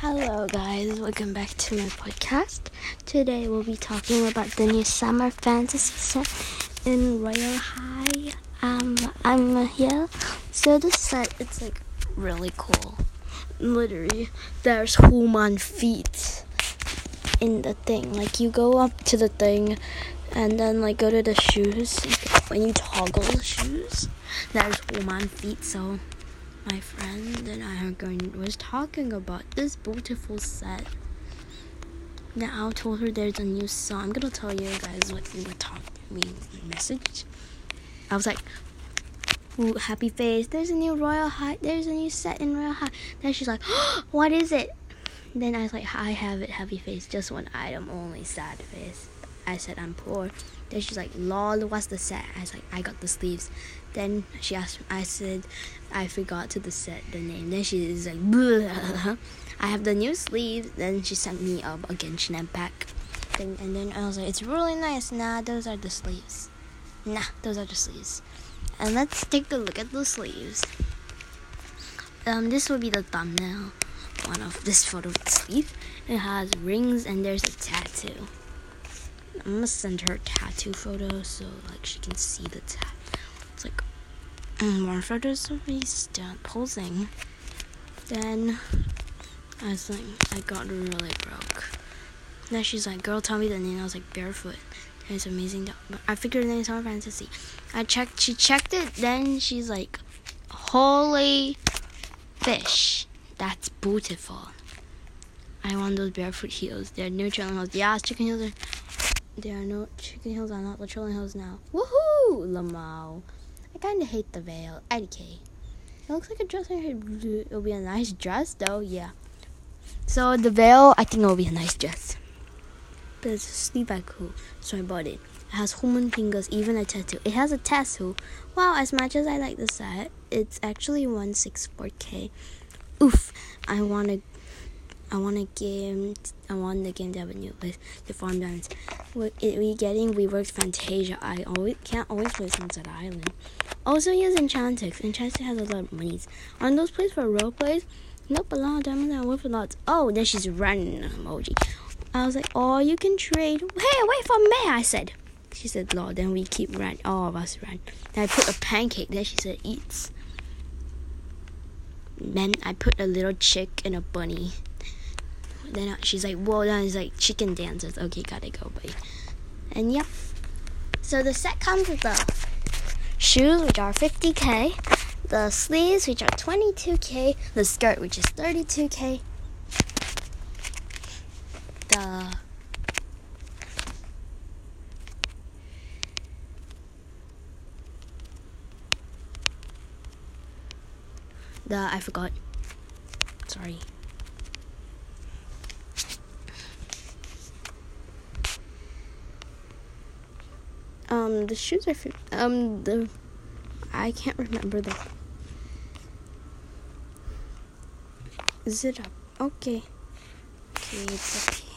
Hello guys, welcome back to my podcast. Today we'll be talking about the new summer fantasy set in Royale High. I'm here. So this set, it's like really cool. Literally, there's human feet in the thing. Like you go up to the thing and then like go to the shoes. When you toggle the shoes, there's human feet, so my friend and I was talking about this beautiful set. Now I told her there's a new song. I'm gonna tell you guys what we were messaged. I was like, ooh, happy face. There's a new Royale High. There's a new set in Royale High. Then she's like, oh, what is it? Then I was like, I have it, happy face. Just one item only, sad face. I said I'm poor. Then she's like, lol, what's the set? I was like, I got the sleeves. Then she asked, I said, I forgot to the name. Then she's like, bleh. I have the new sleeves. Then she sent me a Genshin Impact thing. And then I was like, it's really nice. Nah, those are the sleeves. And let's take a look at the sleeves. This will be the thumbnail one of this photo of the sleeve. It has rings and there's a tattoo. I'm gonna send her a tattoo photo so like she can see the tattoo. It's like more photos of me posing. Then I was like, I got really broke. Then she's like, girl, tell me the name. I was like, barefoot. And it's amazing. But I figured the name is Summer Fantasy. She checked it. Then she's like, holy fish, that's beautiful. I want those barefoot heels. They're new trailing heels. Yeah, chicken heels are. There are no chicken heels on the trolling heels now. Woohoo! Lamau. I kinda hate the veil. IDK. It looks like a dress on her head. It'll be a nice dress though, yeah. So the veil, I think it'll be a nice dress. But it's a sleep bag cool, so I bought it. It has human fingers, even a tattoo. It has a tattoo. Wow, as much as I like the set, it's actually 164K. Oof. I want the game to have a new place. The farm diamonds. We worked Fantasia. I can't always play Sunset Island. Also, he has Enchantix. Enchantix has a lot of monies. Aren't those plays for role plays? Nope, a lot of diamonds and worth a lot. Oh, then she's running emoji. I was like, oh, you can trade. Hey, wait for me, I said. She said, lol. Then we keep running. All of us ran. Then I put a pancake. Then she said, eats. Then I put a little chick and a bunny. Then she's like, whoa, that is like chicken dancers. Okay, gotta go, buddy. And yep. So the set comes with the shoes, which are 50K. The sleeves, which are 22K. The skirt, which is 32K. I forgot. Sorry. The shoes are I can't remember the. Zip up. Okay, it's okay.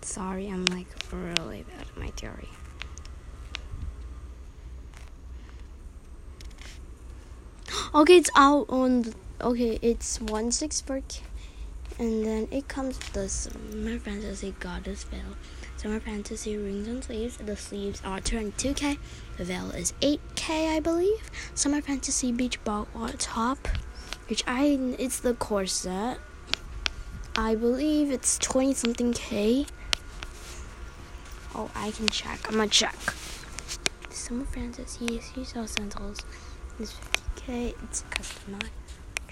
Sorry, I'm like really bad at my theory. Okay, it's out on. Okay, it's 164K. And then it comes with the Summer Fantasy Goddess Veil, Summer Fantasy Rings and Sleeves. The sleeves are 22K. The veil is 8K, I believe. Summer Fantasy Beach Ball Top, which it's the corset. I believe it's 20-something K. Oh, I can check. I'm gonna check. Summer Fantasy Seashell Purse is 50K. It's customized.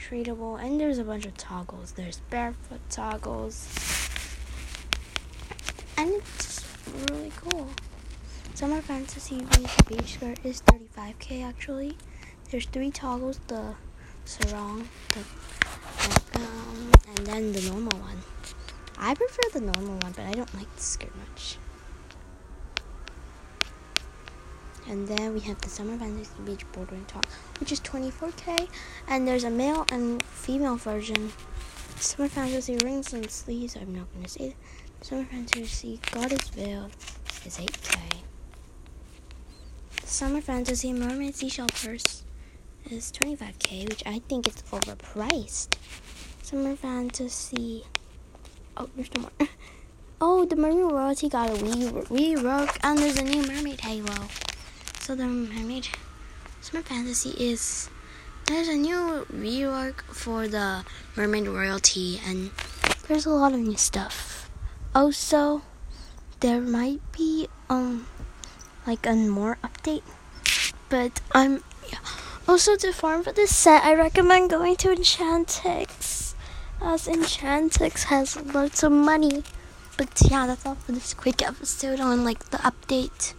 Tradable, and there's a bunch of toggles. There's barefoot toggles, and it's really cool. Summer Fantasy Beach skirt is 35K actually. There's 3 toggles: the sarong, the background, and then the normal one. I prefer the normal one, but I don't like the skirt much. And then we have the Summer Fantasy Beach Bouldering Talk, which is 24K. And there's a male and female version. Summer Fantasy Rings and Sleeves, I'm not going to say that. Summer Fantasy Goddess Veil is 8K. Summer Fantasy Mermaid Seashell Purse is $25,000, which I think is overpriced. Summer Fantasy... Oh, there's no more. Oh, the Mermaid Royalty got a rework, and there's a new Mermaid Halo. So the Mermaid... Summer Fantasy is... There's a new rework for the Mermaid Royalty, and there's a lot of new stuff. Also, there might be, like a more update, but I'm... Yeah. Also, to farm for this set, I recommend going to Enchantix, as Enchantix has loads of money. But yeah, that's all for this quick episode on like the update.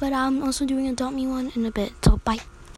But I'm also doing a Adopt Me one in a bit, so bye.